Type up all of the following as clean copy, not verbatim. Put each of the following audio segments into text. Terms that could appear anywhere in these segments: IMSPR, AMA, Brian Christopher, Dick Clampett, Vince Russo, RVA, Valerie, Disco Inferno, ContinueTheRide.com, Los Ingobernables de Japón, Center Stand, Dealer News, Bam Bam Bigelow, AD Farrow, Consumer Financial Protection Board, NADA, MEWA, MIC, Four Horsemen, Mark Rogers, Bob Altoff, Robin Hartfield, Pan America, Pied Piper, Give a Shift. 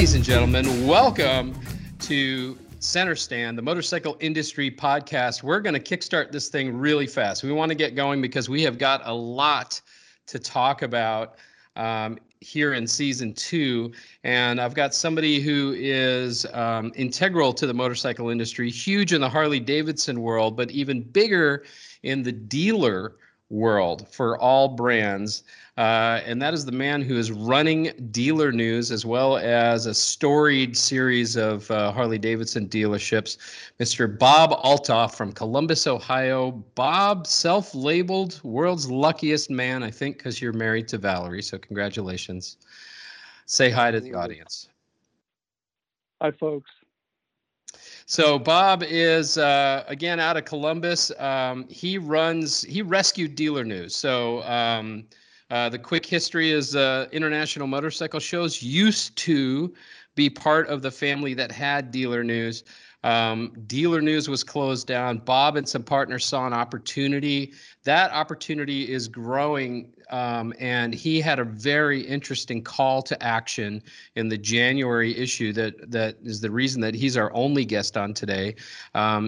Ladies and gentlemen, welcome to Center Stand, the motorcycle industry podcast. We're going to kickstart this thing really fast. We want to get going because we have got a lot to talk about here in season two. And I've got somebody who is integral to the motorcycle industry, huge in the Harley-Davidson world, but even bigger in the dealer world for all brands. And that is the man who is running Dealer News, as well as a storied series of Harley-Davidson dealerships, Mr. Bob Altoff from Columbus, Ohio. Bob, self-labeled world's luckiest man, I think, because you're married to Valerie, so congratulations. Say hi to the audience. Hi, folks. So Bob is, again, out of Columbus. He rescued Dealer News. So the quick history is International Motorcycle Shows used to be part of the family that had Dealer News. Dealer News was closed down. Bob and some partners saw an opportunity. That opportunity is growing, and he had a very interesting call to action in the January issue that is the reason that he's our only guest on today,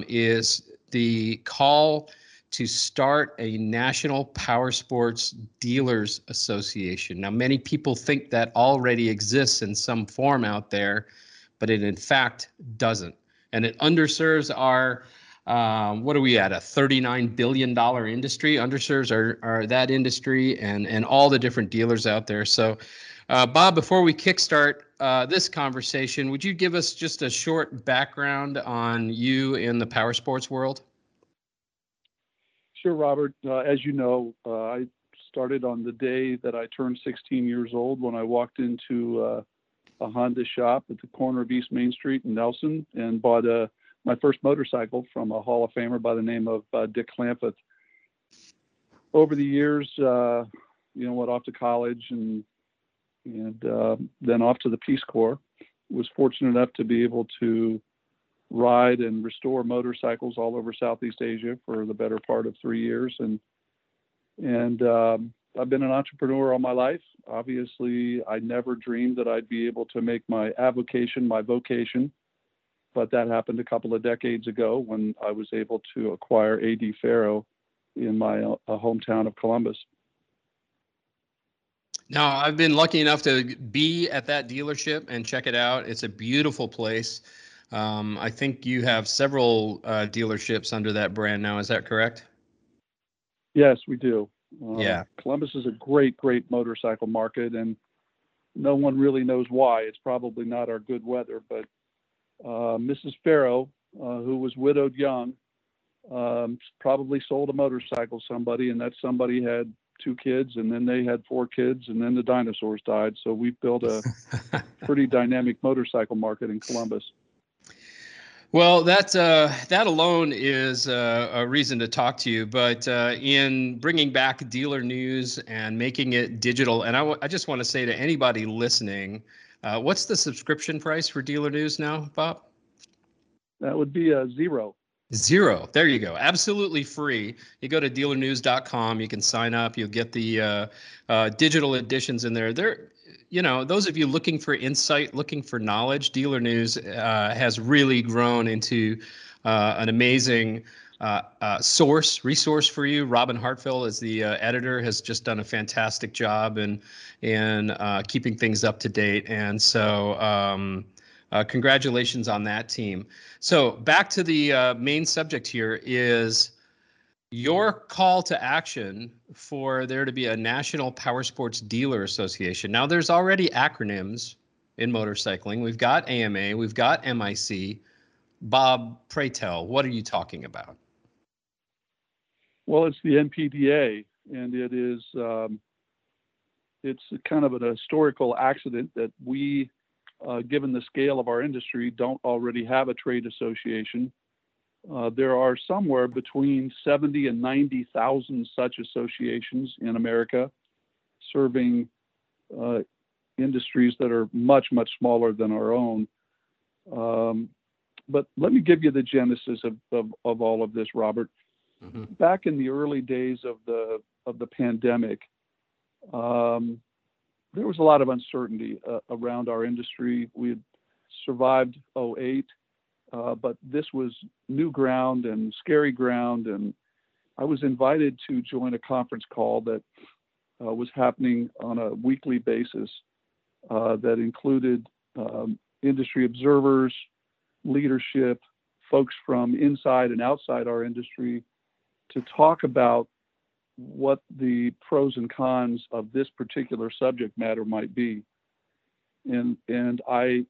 is the call to start a National Powersports Dealers Association. Now, many people think that already exists in some form out there, but it in fact doesn't. And it underserves our, what are we at, a $39 billion industry, underserves our that industry and all the different dealers out there. So, Bob, before we kickstart this conversation, would you give us just a short background on you in the powersports world? Sure, Robert. As you know, I started on the day that I turned 16 years old when I walked into a Honda shop at the corner of East Main Street in Nelson and bought my first motorcycle from a Hall of Famer by the name of Dick Clampett. Over the years, went off to college and then off to the Peace Corps. Was fortunate enough to be able to ride and restore motorcycles all over Southeast Asia for the better part of 3 years. And I've been an entrepreneur all my life. Obviously, I never dreamed that I'd be able to make my avocation my vocation, but that happened a couple of decades ago when I was able to acquire AD Farrow in my hometown of Columbus. Now, I've been lucky enough to be at that dealership and check it out. It's a beautiful place. I think you have several dealerships under that brand now. Is that correct? Yes, we do. Yeah. Columbus is a great, great motorcycle market, and no one really knows why. It's probably not our good weather, but Mrs. Farrow, who was widowed young, probably sold a motorcycle to somebody, and that somebody had two kids, and then they had four kids, and then the dinosaurs died. So we built a pretty dynamic motorcycle market in Columbus. Well, that alone is a reason to talk to you, but in bringing back Dealer News and making it digital, and I just want to say to anybody listening, what's the subscription price for Dealer News now, Bob? That would be a $0. $0. There you go. Absolutely free. You go to dealernews.com. You can sign up. You'll get the digital editions in there. Those of you looking for insight, looking for knowledge, Dealer News has really grown into an amazing resource for you. Robin Hartfield, as the editor, has just done a fantastic job in keeping things up to date. And so congratulations on that team. So back to the main subject here is your call to action for there to be a National Powersports Dealer Association. Now, there's already acronyms in motorcycling. We've got AMA, we've got MIC. Bob, pray tell, what are you talking about? Well, it's the NPDA, and it is it's kind of an historical accident that we, given the scale of our industry, don't already have a trade association. There are somewhere between 70 and 90,000 such associations in America, serving industries that are much, much smaller than our own. But let me give you the genesis of all of this, Robert. Mm-hmm. Back in the early days of the pandemic, there was a lot of uncertainty around our industry. We had survived 2008, but this was new ground and scary ground. And I was invited to join a conference call that was happening on a weekly basis that included industry observers, leadership, folks from inside and outside our industry to talk about what the pros and cons of this particular subject matter might be. And I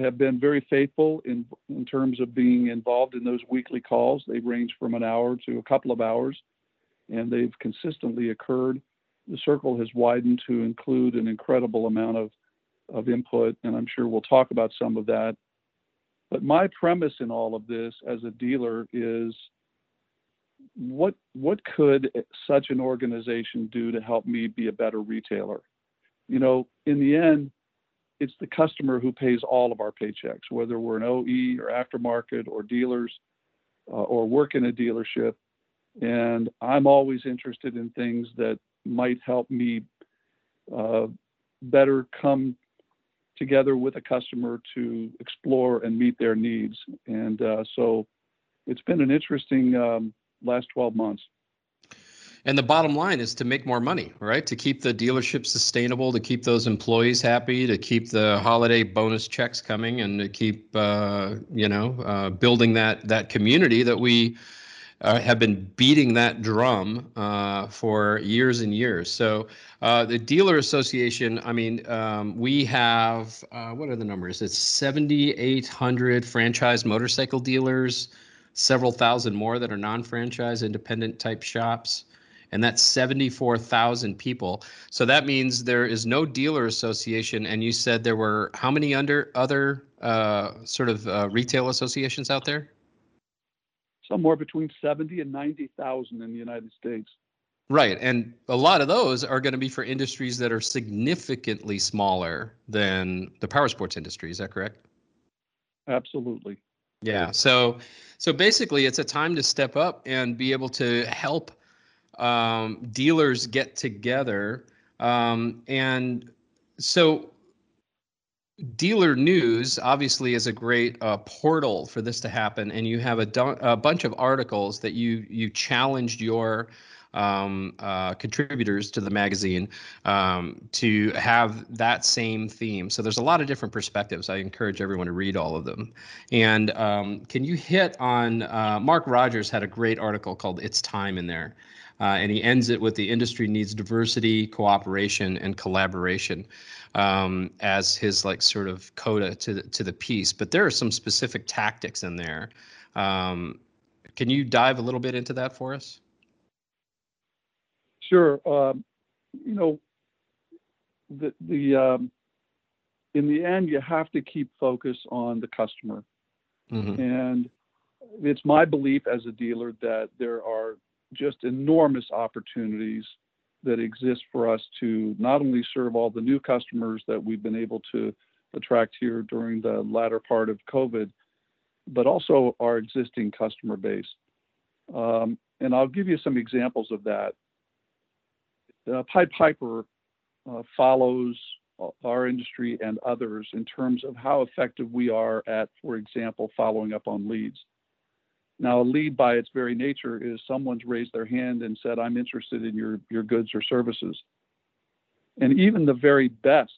have been very faithful in terms of being involved in those weekly calls. They range from an hour to a couple of hours, and they've consistently occurred. The circle has widened to include an incredible amount of input, and I'm sure we'll talk about some of that. But my premise in all of this as a dealer is, what could such an organization do to help me be a better retailer? You know, in the end, it's the customer who pays all of our paychecks, whether we're an OE or aftermarket or dealers or work in a dealership. And I'm always interested in things that might help me better come together with a customer to explore and meet their needs. And so it's been an interesting last 12 months. And the bottom line is to make more money, right? To keep the dealership sustainable, to keep those employees happy, to keep the holiday bonus checks coming, and to keep, building that community that we have been beating that drum for years and years. So the Dealer Association, I mean, we have, what are the numbers? It's 7,800 franchise motorcycle dealers, several thousand more that are non-franchise independent type shops. And that's 74,000 people. So that means there is no dealer association. And you said there were how many other retail associations out there? Somewhere between 70 and 90,000 in the United States. Right. And a lot of those are going to be for industries that are significantly smaller than the powersports industry. Is that correct? Absolutely. Yeah. So basically, it's a time to step up and be able to help dealers get together. And so Dealer News obviously is a great portal for this to happen. And you have a bunch of articles that you challenged your contributors to the magazine to have that same theme. So there's a lot of different perspectives. I encourage everyone to read all of them. And can you hit on, Mark Rogers had a great article called It's Time in there. And he ends it with the industry needs diversity, cooperation, and collaboration as his coda to the piece. But there are some specific tactics in there. Can you dive a little bit into that for us? Sure. In the end, you have to keep focus on the customer. Mm-hmm. And it's my belief as a dealer that there are just enormous opportunities that exist for us to not only serve all the new customers that we've been able to attract here during the latter part of COVID, but also our existing customer base. And I'll give you some examples of that. Pied Piper follows our industry and others in terms of how effective we are at, for example, following up on leads. Now, a lead by its very nature is someone's raised their hand and said, I'm interested in your goods or services. And even the very best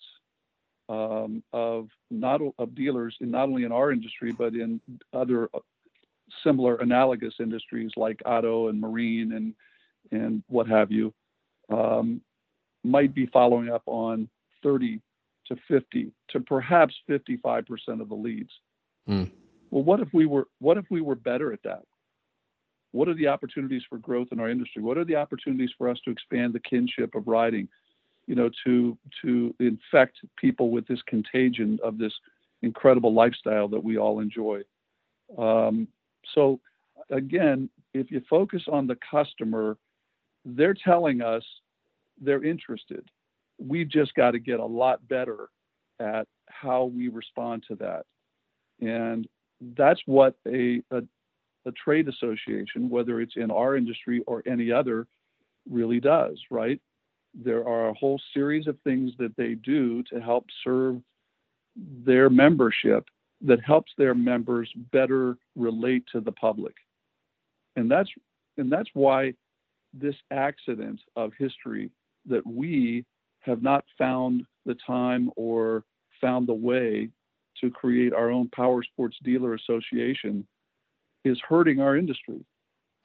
of dealers, in not only in our industry, but in other similar analogous industries like auto and marine and what have you, might be following up on 30 to 50 to perhaps 55% of the leads. Mm. Well, what if we were better at that? What are the opportunities for growth in our industry? What are the opportunities for us to expand the kinship of riding, to infect people with this contagion of this incredible lifestyle that we all enjoy? So again, if you focus on the customer, they're telling us they're interested. We've just got to get a lot better at how we respond to that. And that's what a trade association, whether it's in our industry or any other, really does, right? there are a whole series of things that they do to help serve their membership that helps their members better relate to the public. And that's why this accident of history that we have not found the time or found the way to create our own Power Sports Dealer Association is hurting our industry.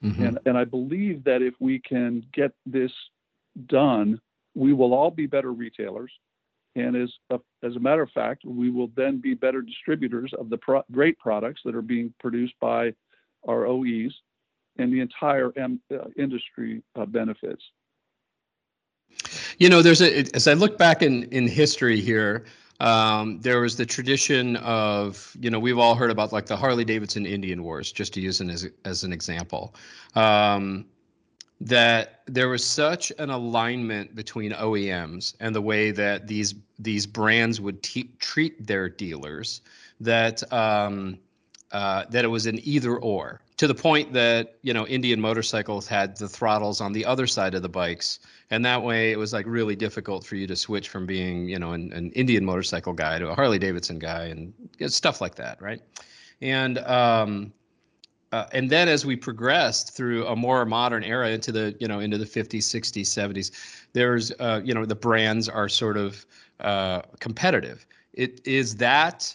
Mm-hmm. And I believe that if we can get this done, we will all be better retailers. And as a matter of fact, we will then be better distributors of the great products that are being produced by our OEs, and the entire industry benefits. You know, as I look back in history here, there was the tradition of, you know, we've all heard about like the Harley-Davidson Indian Wars, just to use as an example, that there was such an alignment between OEMs and the way that these brands would treat their dealers that it was an either or, to the point that, you know, Indian motorcycles had the throttles on the other side of the bikes. And that way it was like really difficult for you to switch from being, you know, an Indian motorcycle guy to a Harley Davidson guy and stuff like that. Right. And then as we progressed through a more modern era into the 50s, 60s, 70s, there's, you know, the brands are sort of competitive. It is that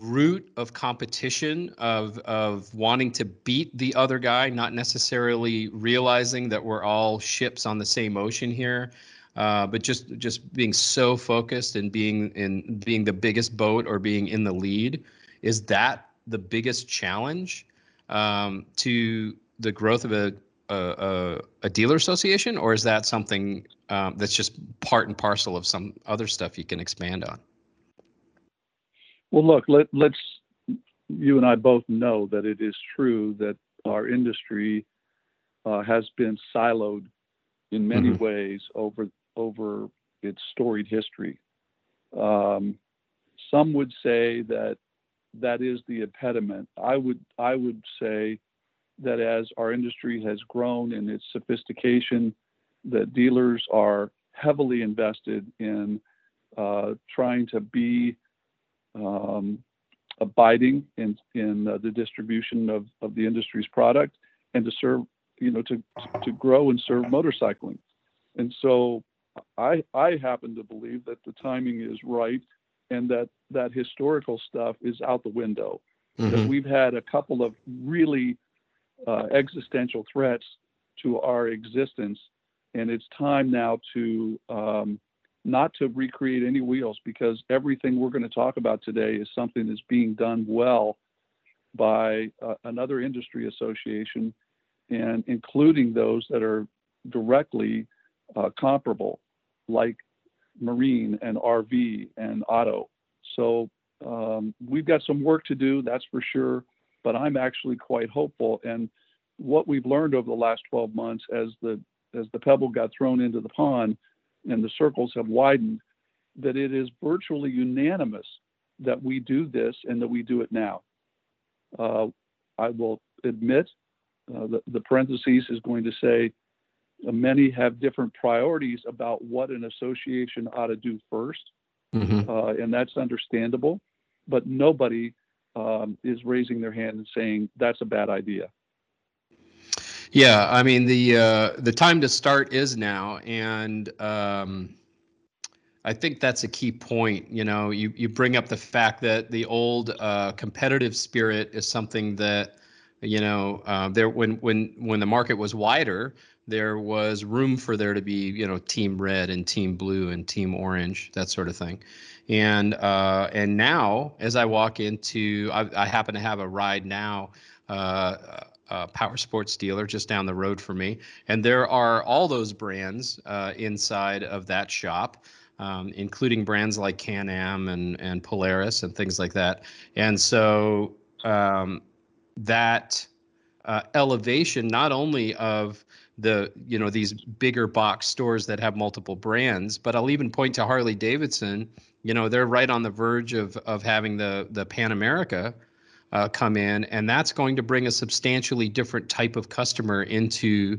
root of competition of wanting to beat the other guy, not necessarily realizing that we're all ships on the same ocean here, but just being so focused and being the biggest boat or being in the lead. Is that the biggest challenge to the growth of a dealer association, or is that something that's just part and parcel of some other stuff you can expand on? Well, look, let's, you and I both know that it is true that our industry has been siloed in many mm-hmm. ways over its storied history. Some would say that is the impediment. I would say that as our industry has grown in its sophistication, that dealers are heavily invested in trying to be abiding in the distribution of the industry's product, and to serve, you know, to grow and serve motorcycling. And so I happen to believe that the timing is right, and that historical stuff is out the window. Mm-hmm. That we've had a couple of really existential threats to our existence, and it's time now to not to recreate any wheels, because everything we're going to talk about today is something that's being done well by another industry association, and including those that are directly comparable, like marine and RV and auto. So we've got some work to do, that's for sure, but I'm actually quite hopeful. And what we've learned over the last 12 months as the pebble got thrown into the pond, and the circles have widened, that it is virtually unanimous that we do this and that we do it now. I will admit, the parentheses is going to say, many have different priorities about what an association ought to do first, mm-hmm. And that's understandable, but nobody is raising their hand and saying, that's a bad idea. Yeah, I mean, the time to start is now, and I think that's a key point. You know, you bring up the fact that the old competitive spirit is something that, you know, there when the market was wider, there was room for there to be, you know, team red and team blue and team orange, that sort of thing. And now, as I walk into, I happen to have a ride now, power sports dealer just down the road for me, and there are all those brands inside of that shop, including brands like Can-Am and Polaris and things like that. And so that elevation, not only of the, you know, these bigger box stores that have multiple brands, but I'll even point to Harley Davidson. You know, they're right on the verge of having the Pan America come in, and that's going to bring a substantially different type of customer into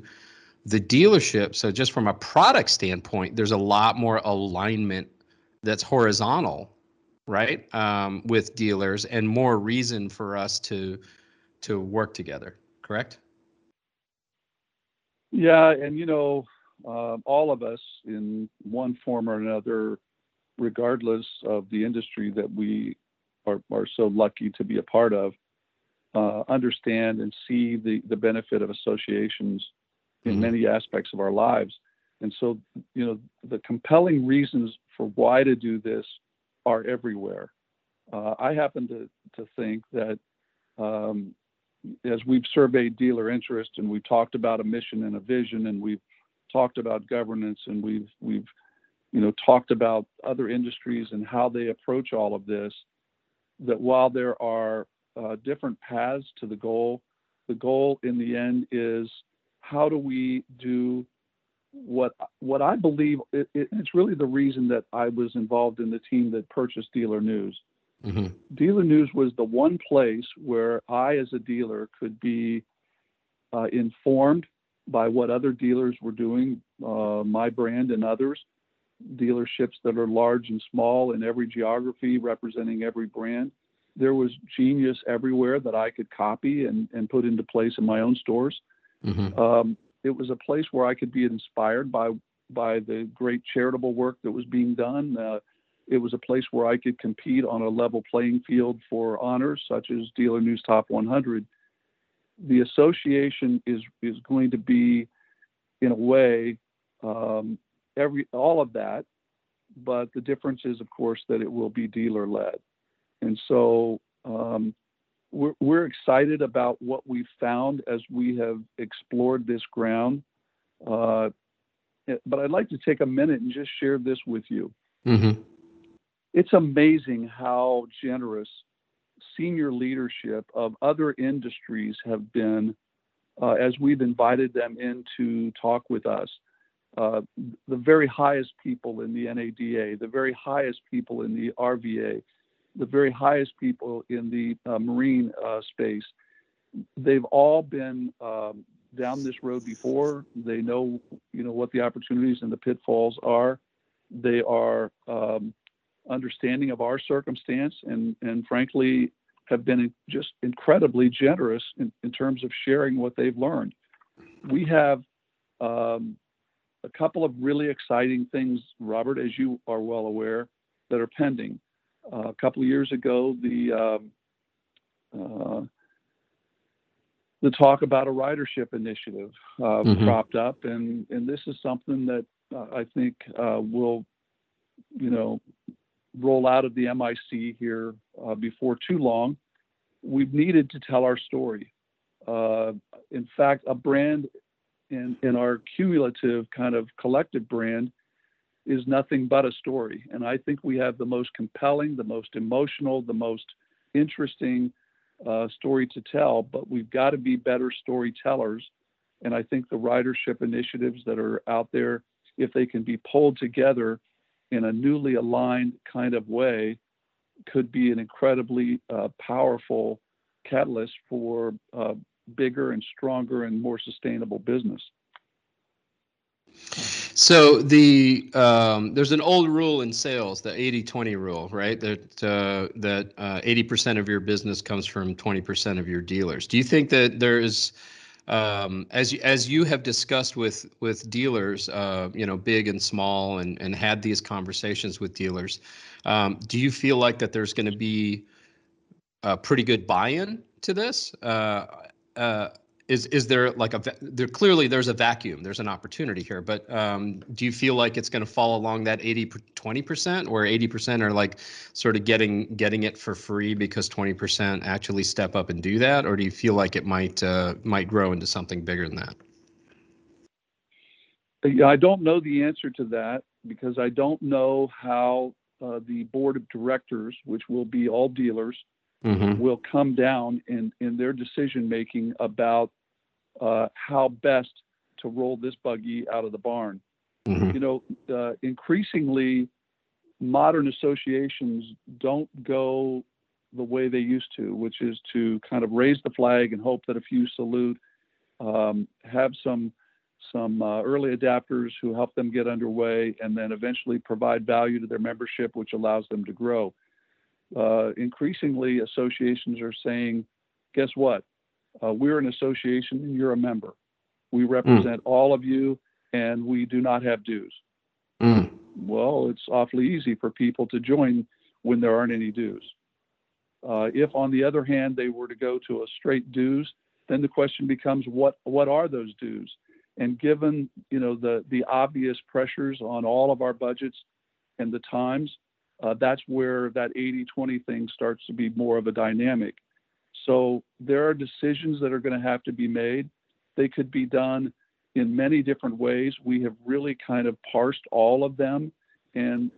the dealership. So just from a product standpoint, there's a lot more alignment that's horizontal, right, with dealers, and more reason for us to work together, correct? Yeah, and you know, all of us in one form or another, regardless of the industry that we are so lucky to be a part of, understand and see the benefit of associations in many aspects of our lives. And so, you know, the compelling reasons for why to do this are everywhere. I happen to think that as we've surveyed dealer interest, and we've talked about a mission and a vision, and we've talked about governance, and we've you know, talked about other industries and how they approach all of this, that while there are different paths to the goal in the end is, how do we do what I believe, it's really the reason that I was involved in the team that purchased Dealer News. Mm-hmm. Dealer News was the one place where I, as a dealer, could be informed by what other dealers were doing, my brand and others, dealerships that are large and small in every geography, representing every brand. There was genius everywhere that I could copy and put into place in my own stores. Mm-hmm. It was a place where I could be inspired by the great charitable work that was being done. It was a place where I could compete on a level playing field for honors such as Dealer News Top 100. The association is going to be, in a way, all of that, but the difference is, of course, that it will be dealer led. And so we're excited about what we've found as we have explored this ground. But I'd like to take a minute and just share this with you. Mm-hmm. It's amazing how generous senior leadership of other industries have been as we've invited them in to talk with us. The very highest people in the NADA, the very highest people in the RVA, the very highest people in the marine space, they've all been down this road before. They know, you know, what the opportunities and the pitfalls are. They are understanding of our circumstance, and frankly have been just incredibly generous in terms of sharing what they've learned. We have a couple of really exciting things, Robert, as you are well aware, that are pending. A couple of years ago, the talk about a ridership initiative cropped up, and this is something that I think will, you know, roll out of the MIC here before too long. We've needed to tell our story. In fact, a brand in our cumulative kind of collective brand is nothing but a story. And I think we have the most compelling, the most emotional, the most interesting story to tell, but we've got to be better storytellers. And I think the ridership initiatives that are out there, if they can be pulled together in a newly aligned kind of way, could be an incredibly powerful catalyst for bigger and stronger and more sustainable business. So the there's an old rule in sales, the 80-20 rule, right? That 80% of your business comes from 20% of your dealers. Do you think that there is, as you have discussed with dealers, you know, big and small, and had these conversations with dealers, do you feel like that there's going to be a pretty good buy-in to this? Is there like clearly there's a vacuum, there's an opportunity here, but do you feel like it's going to fall along that 80-20%, or 80% are like sort of getting it for free because 20% actually step up and do that? Or do you feel like it might grow into something bigger than that? Yeah, I don't know the answer to that, because I don't know how the board of directors, which will be all dealers, will come down in their decision making about how best to roll this buggy out of the barn. You know, increasingly modern associations don't go the way they used to, which is to kind of raise the flag and hope that a few salute, have some some early adapters who help them get underway and then eventually provide value to their membership, which allows them to grow. Increasingly, associations are saying, guess what? We're an association and you're a member. We represent all of you and we do not have dues. Well, it's awfully easy for people to join when there aren't any dues. If, on the other hand, they were to go to a straight dues, then the question becomes, what are those dues? And given, you know, the obvious pressures on all of our budgets and the times, that's where that 80-20 thing starts to be more of a dynamic. So there are decisions that are going to have to be made. They could be done in many different ways. We have really kind of parsed all of them, and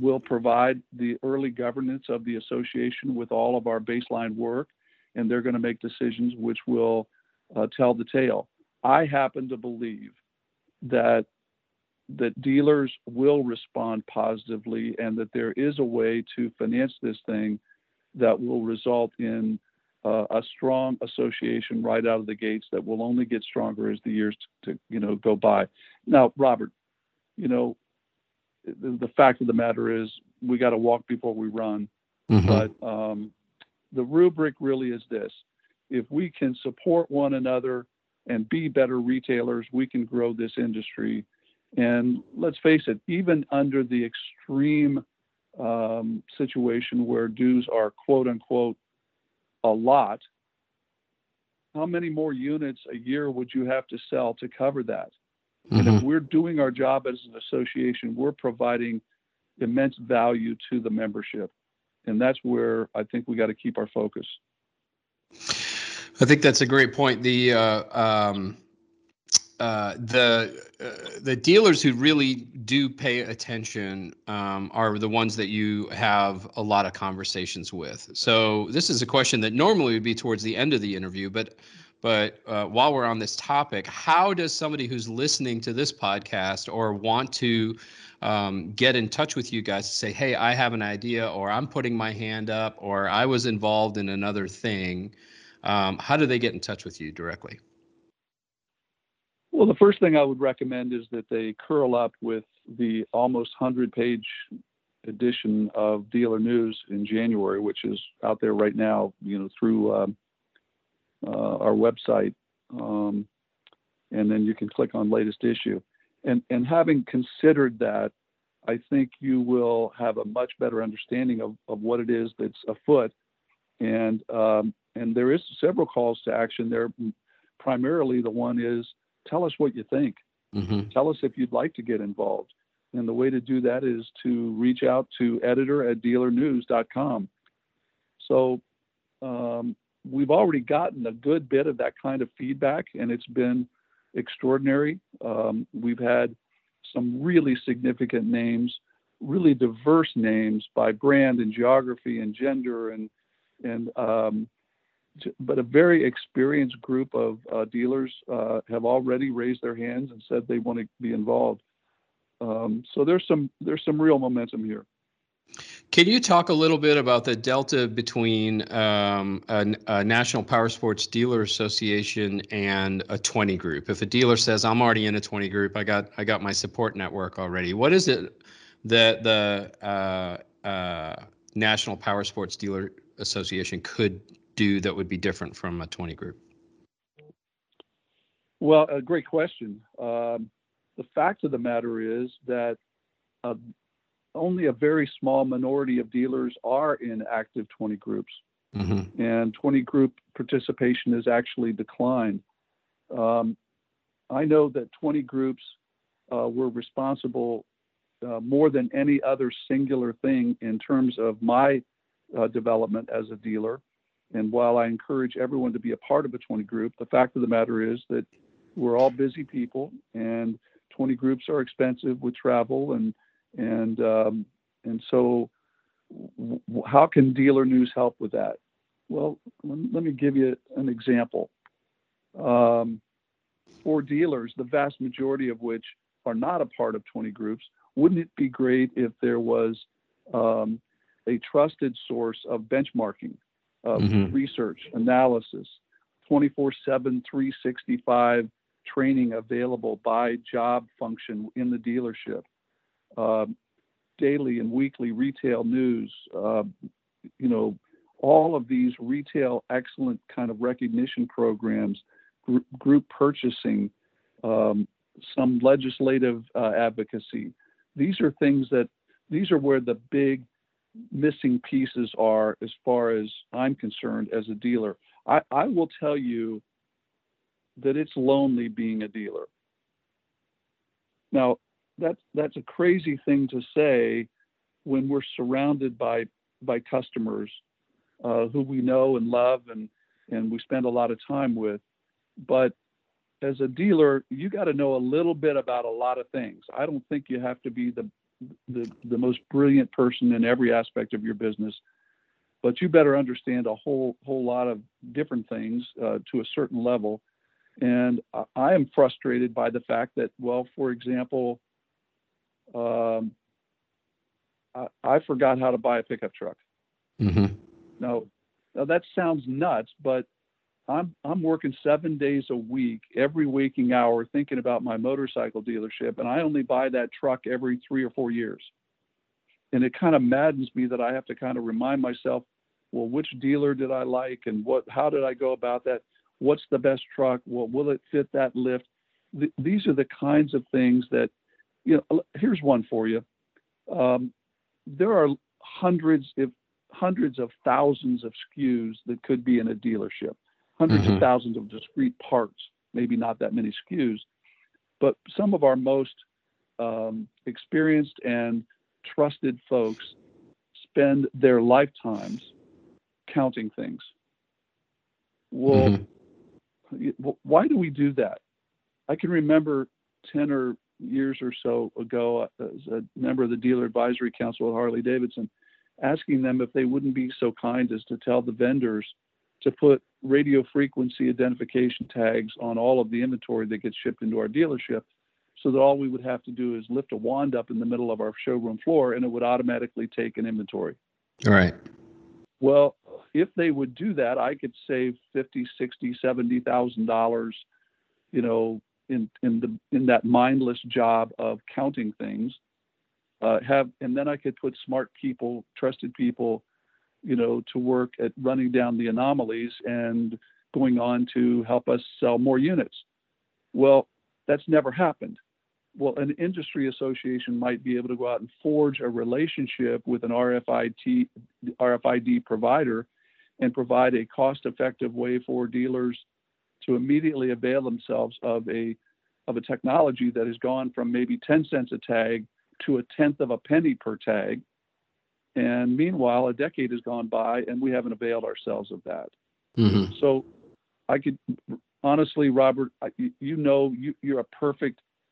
we'll provide the early governance of the association with all of our baseline work, and they're going to make decisions which will tell the tale. I happen to believe that dealers will respond positively and that there is a way to finance this thing that will result in a strong association right out of the gates that will only get stronger as the years to go by. Now, Robert, you know, the fact of the matter is we got to walk before we run. Mm-hmm. But the rubric really is this: if we can support one another and be better retailers, we can grow this industry. And let's face it, even under the extreme situation where dues are quote unquote a lot, how many more units a year would you have to sell to cover that? Mm-hmm. And if we're doing our job as an association, we're providing immense value to the membership. And that's where I think we got to keep our focus. I think that's a great point. The dealers who really do pay attention are the ones that you have a lot of conversations with. So this is a question that normally would be towards the end of the interview, but while we're on this topic, how does somebody who's listening to this podcast or want to get in touch with you guys to say, hey, I have an idea, or I'm putting my hand up, or I was involved in another thing, how do they get in touch with you directly? Well, the first thing I would recommend is that they curl up with the almost 100-page edition of Dealer News in January, which is out there right now, you know, through our website, and then you can click on latest issue. And having considered that, I think you will have a much better understanding of what it is that's afoot. And there is several calls to action there. Primarily, the one is, tell us what you think. Mm-hmm. Tell us if you'd like to get involved. And the way to do that is to reach out to editor@dealernews.com. So we've already gotten a good bit of that kind of feedback, and it's been extraordinary. We've had some really significant names, really diverse names by brand and geography and gender, but a very experienced group of dealers have already raised their hands and said they want to be involved. So there's some real momentum here. Can you talk a little bit about the delta between a National Powersports Dealer Association and a 20 group? If a dealer says, I'm already in a 20 group, I got my support network already, what is it that the National Powersports Dealer Association could do that would be different from a 20 group? Well, a great question. The fact of the matter is that only a very small minority of dealers are in active 20 groups, mm-hmm. and 20 group participation has actually declined. I know that 20 groups were responsible more than any other singular thing in terms of my development as a dealer. And while I encourage everyone to be a part of a 20 group, the fact of the matter is that we're all busy people, and 20 groups are expensive with travel. And so how can Dealer News help with that? Well, let me give you an example. For dealers, the vast majority of which are not a part of 20 groups, wouldn't it be great if there was a trusted source of benchmarking? Research, analysis, 24/7, 365 training available by job function in the dealership, daily and weekly retail news, all of these retail excellent kind of recognition programs, group purchasing, some legislative advocacy. These are where the big missing pieces are as far as I'm concerned as a dealer. I will tell you that it's lonely being a dealer. Now, that's a crazy thing to say when we're surrounded by customers who we know and love and we spend a lot of time with. But as a dealer, you got to know a little bit about a lot of things. I don't think you have to be the most brilliant person in every aspect of your business, but you better understand a whole lot of different things to a certain level. And I am frustrated by the fact that, well, for example, I forgot how to buy a pickup truck. Mm-hmm. Now that sounds nuts, but I'm working 7 days a week, every waking hour, thinking about my motorcycle dealership, and I only buy that truck every 3 or 4 years. And it kind of maddens me that I have to kind of remind myself, well, which dealer did I like, and how did I go about that? What's the best truck? Well, will it fit that lift? These are the kinds of things that, here's one for you. There are hundreds of thousands of SKUs that could be in a dealership. Hundreds mm-hmm. of thousands of discrete parts, maybe not that many SKUs, but some of our most experienced and trusted folks spend their lifetimes counting things. Well, mm-hmm. why do we do that? I can remember 10 or years or so ago, as a member of the Dealer Advisory Council at Harley-Davidson, asking them if they wouldn't be so kind as to tell the vendors to put radio frequency identification tags on all of the inventory that gets shipped into our dealership, so that all we would have to do is lift a wand up in the middle of our showroom floor and it would automatically take an inventory. All right. Well, if they would do that, I could save $50,000, $60,000, $70,000, in that mindless job of counting things. And then I could put smart people, trusted people, to work at running down the anomalies and going on to help us sell more units. Well, that's never happened. Well, an industry association might be able to go out and forge a relationship with an RFID provider and provide a cost-effective way for dealers to immediately avail themselves of a technology that has gone from maybe 10 cents a tag to a tenth of a penny per tag. And meanwhile, a decade has gone by and we haven't availed ourselves of that. Mm-hmm. So I could honestly, Robert, you're in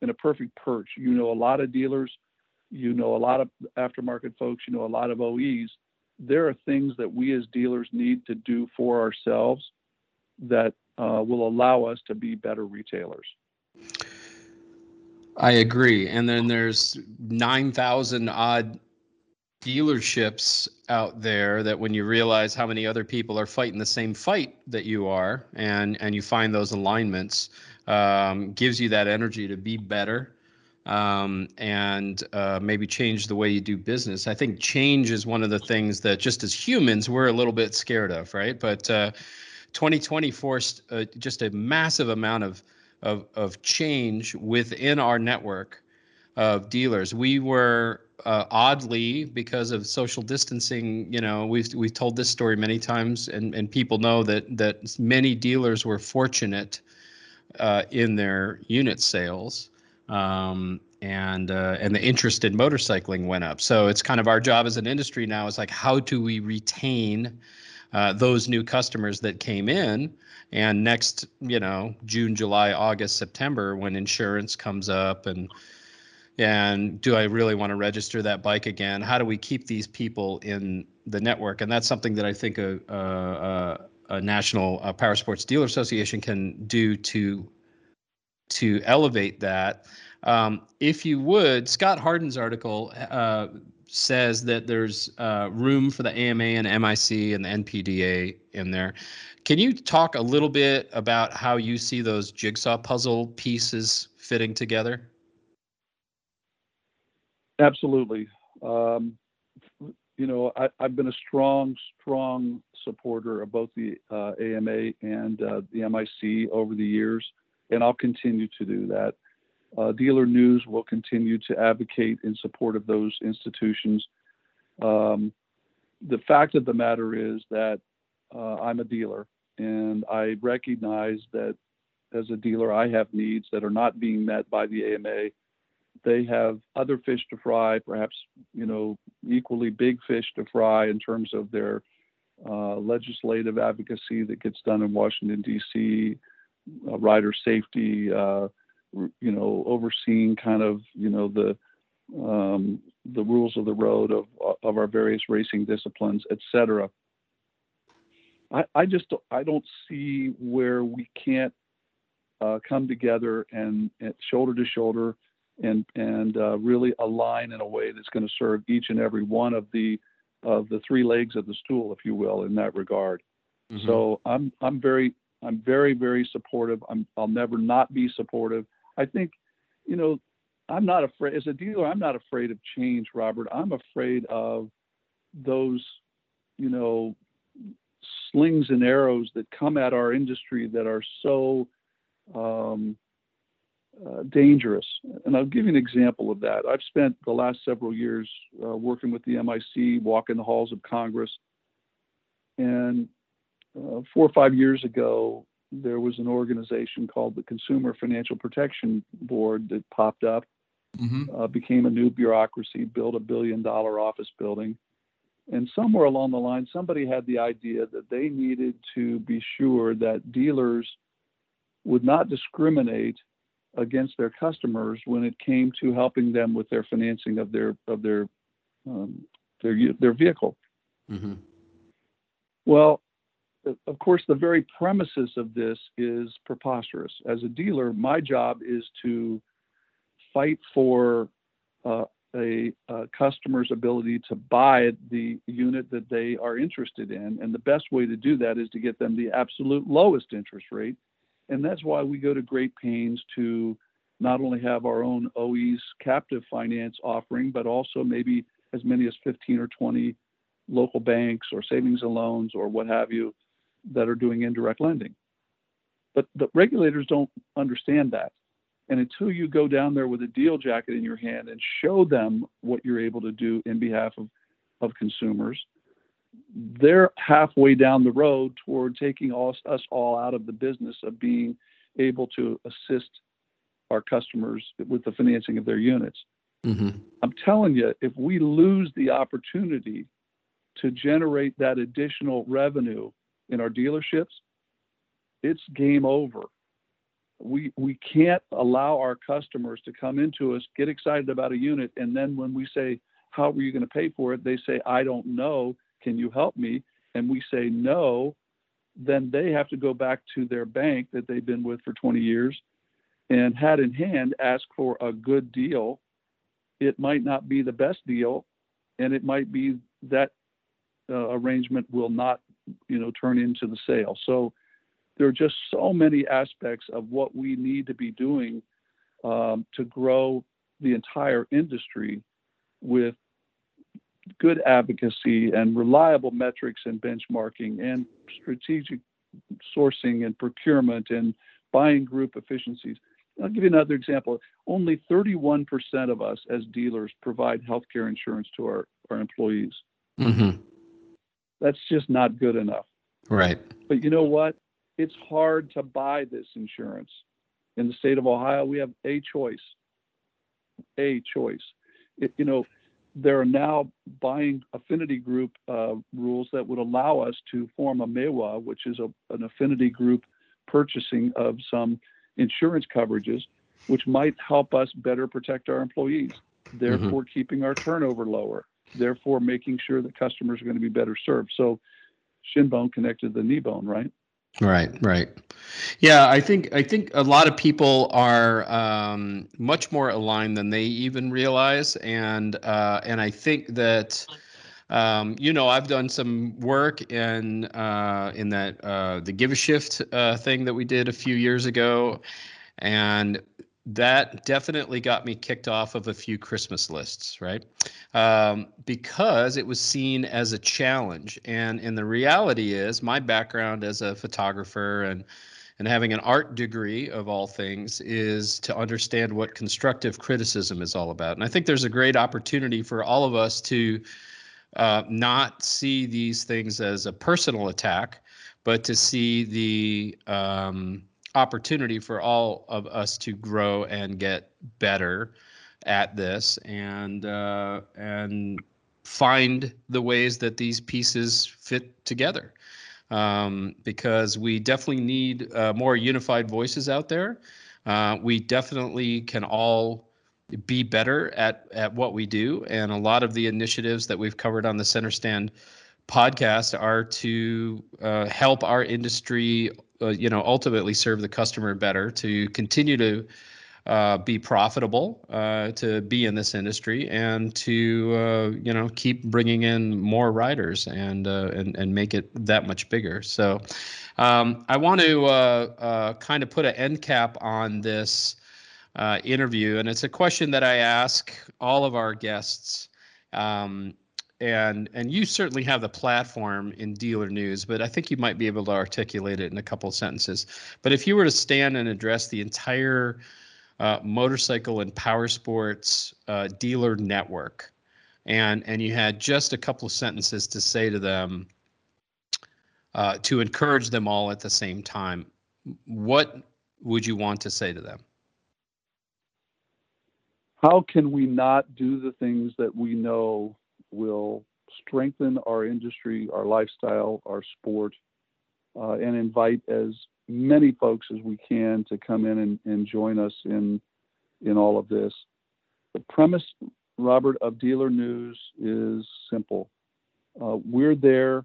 a perfect perch. You know a lot of dealers, you know a lot of aftermarket folks, you know a lot of OEs. There are things that we as dealers need to do for ourselves that will allow us to be better retailers. I agree. And then there's 9,000 odd dealerships out there that when you realize how many other people are fighting the same fight that you are, and you find those alignments, gives you that energy to be better, and maybe change the way you do business. I think change is one of the things that just as humans, we're a little bit scared of, right? But 2020 forced just a massive amount of change within our network of dealers. We were oddly, because of social distancing, we've told this story many times, and people know that many dealers were fortunate in their unit sales, and the interest in motorcycling went up. So it's kind of our job as an industry now is like, how do we retain those new customers that came in? And next, June, July, August, September, when insurance comes up and do I really want to register that bike again? How do we keep these people in the network? And that's something that I think a national power sports dealer association can do to elevate that. If you would, Scott Hardin's article says that there's room for the AMA and MIC and the NPDA in there. Can you talk a little bit about how you see those jigsaw puzzle pieces fitting together? Absolutely. You know, I've been a strong supporter of both the AMA and the MIC over the years, and I'll continue to do that. Dealer News will continue to advocate in support of those institutions. The fact of the matter is that I'm a dealer, and I recognize that as a dealer, I have needs that are not being met by the AMA. They have other fish to fry, perhaps, you know, equally big fish to fry in terms of their legislative advocacy that gets done in Washington, D.C., rider safety, you know, overseeing kind of, you know, the rules of the road of our various racing disciplines, et cetera. I don't see where we can't come together and shoulder to shoulder and really align in a way that's going to serve each and every one of the three legs of the stool, if you will, in that regard. Mm-hmm. So I'm very, very supportive. I'll never not be supportive. I think, you know, I'm not afraid as a dealer. I'm not afraid of change, Robert. I'm afraid of those, you know, slings and arrows that come at our industry that are so dangerous. And I'll give you an example of that. I've spent the last several years working with the MIC, walking the halls of Congress, and 4 or 5 years ago, there was an organization called the Consumer Financial Protection Board that popped up, mm-hmm. Became a new bureaucracy, built $1 billion office building. And somewhere along the line, somebody had the idea that they needed to be sure that dealers would not discriminate against their customers when it came to helping them with their financing of their vehicle. Mm-hmm. Well, of course, the very premises of this is preposterous. As a dealer, my job is to fight for a customer's ability to buy the unit that they are interested in. And the best way to do that is to get them the absolute lowest interest rate. And that's why we go to great pains to not only have our own OE's captive finance offering, but also maybe as many as 15 or 20 local banks or savings and loans or what have you that are doing indirect lending. But the regulators don't understand that. And until you go down there with a deal jacket in your hand and show them what you're able to do in behalf of consumers, they're halfway down the road toward taking us all out of the business of being able to assist our customers with the financing of their units. Mm-hmm. I'm telling you, if we lose the opportunity to generate that additional revenue in our dealerships, it's game over. We can't allow our customers to come into us, get excited about a unit, and then when we say, how are you going to pay for it? They say, I don't know. Can you help me? And we say no, then they have to go back to their bank that they've been with for 20 years and hat in hand ask for a good deal. It might not be the best deal, and it might be that arrangement will not, you know, turn into the sale. So there are just so many aspects of what we need to be doing to grow the entire industry with good advocacy and reliable metrics and benchmarking and strategic sourcing and procurement and buying group efficiencies. I'll give you another example. Only 31% of us as dealers provide healthcare insurance to our employees. Mm-hmm. That's just not good enough. Right. But you know what? It's hard to buy this insurance. In the state of Ohio, we have a choice. A choice. You know, there are now buying affinity group rules that would allow us to form a MEWA, which is an affinity group purchasing of some insurance coverages, which might help us better protect our employees, therefore mm-hmm. keeping our turnover lower, therefore making sure that customers are going to be better served. So shin bone connected to the knee bone, right? Right. Yeah, I think a lot of people are much more aligned than they even realize, and I think that I've done some work in that the Give a Shift thing that we did a few years ago, and that definitely got me kicked off of a few Christmas lists, right? Because it was seen as a challenge. And the reality is my background as a photographer and having an art degree of all things is to understand what constructive criticism is all about. And I think there's a great opportunity for all of us to not see these things as a personal attack, but to see the opportunity for all of us to grow and get better at this, and find the ways that these pieces fit together, because we definitely need more unified voices out there. We definitely can all be better at what we do, and a lot of the initiatives that we've covered on the Center Stand podcast are to help our industry ultimately serve the customer better, to continue to be profitable, to be in this industry, and to keep bringing in more riders and make it that much bigger. So I want to kind of put an end cap on this interview, and it's a question that I ask all of our guests. And you certainly have the platform in Dealer News, but I think you might be able to articulate it in a couple of sentences. But if you were to stand and address the entire motorcycle and power sports dealer network, and you had just a couple of sentences to say to them, to encourage them all at the same time, what would you want to say to them? How can we not do the things that we know will strengthen our industry, our lifestyle, our sport, and invite as many folks as we can to come in and join us in all of this? The premise, Robert, of Dealer News is simple. We're there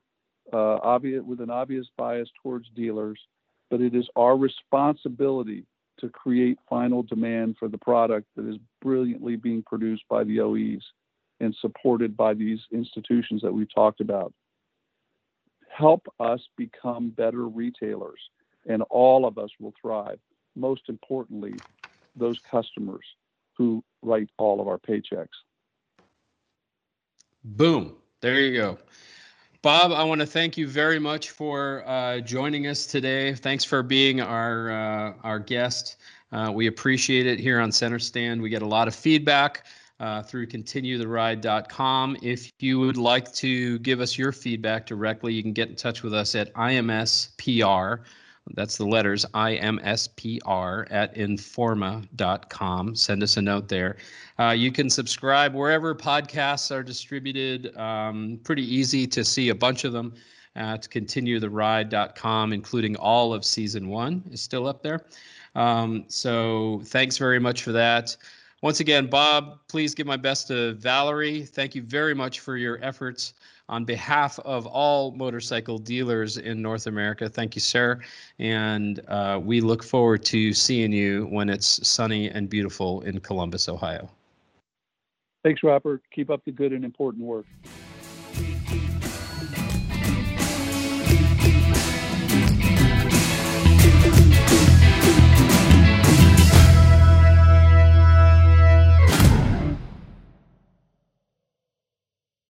with an obvious bias towards dealers, but it is our responsibility to create final demand for the product that is brilliantly being produced by the OEs and supported by these institutions that we've talked about. Help us become better retailers, and all of us will thrive. Most importantly, those customers who write all of our paychecks. Boom. There you go. Bob, I want to thank you very much for joining us today. Thanks for being our guest. We appreciate it here on Center Stand. We get a lot of feedback through ContinueTheRide.com. If you would like to give us your feedback directly, you can get in touch with us at IMSPR. That's the letters IMSPR at Informa.com. Send us a note there. You can subscribe wherever podcasts are distributed. Pretty easy to see a bunch of them at ContinueTheRide.com, including all of season 1 is still up there. So thanks very much for that. Once again, Bob, please give my best to Valerie. Thank you very much for your efforts on behalf of all motorcycle dealers in North America. Thank you, sir. And we look forward to seeing you when it's sunny and beautiful in Columbus, Ohio. Thanks, Robert. Keep up the good and important work.